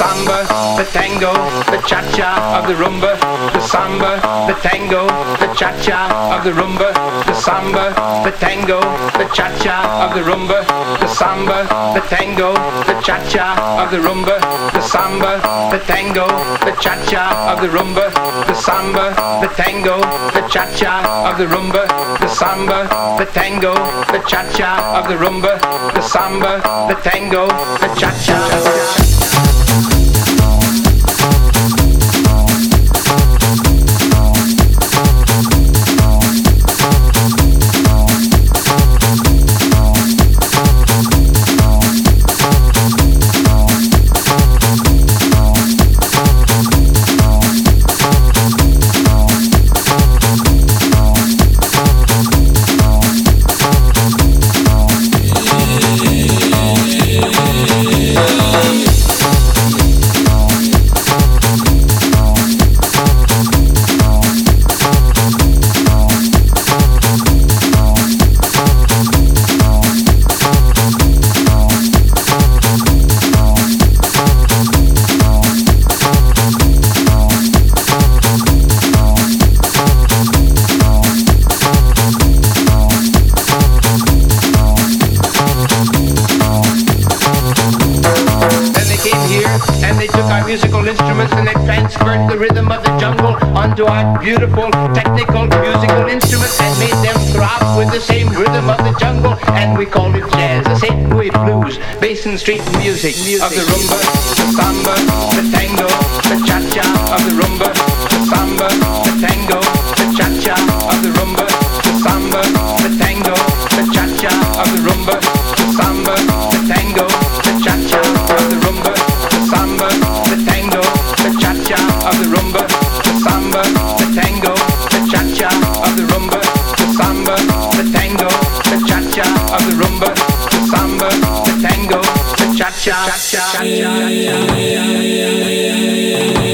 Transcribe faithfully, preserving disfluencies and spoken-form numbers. samba, the tango, the cha-cha of the rumba. The samba, the tango, the cha-cha of the rumba. The samba, the tango, the cha-cha of the rumba. The samba, the tango, the cha-cha of the rumba. The samba, the tango, the cha-cha of the rumba. The samba, the tango, the cha-cha of the rumba. The samba, the tango, the cha-cha of the rumba. The samba, the tango, the cha-cha. Onto our beautiful technical musical instruments and made them throb with the same rhythm of the jungle, and we call it jazz, the same way blues, basin street music, music of the rumba, the samba, the tango, the cha-cha of the rumba, the samba, the tango, the cha-cha of the rumba, the samba, the tango, the cha-cha of the rumba, the samba, the tango, the cha-cha of the rumba, the samba, the tango, the cha-cha of the rumba. The samba, the tango, the cha-cha of the rumba. The samba, the tango, the cha-cha of the rumba. The samba, the tango, the cha-cha.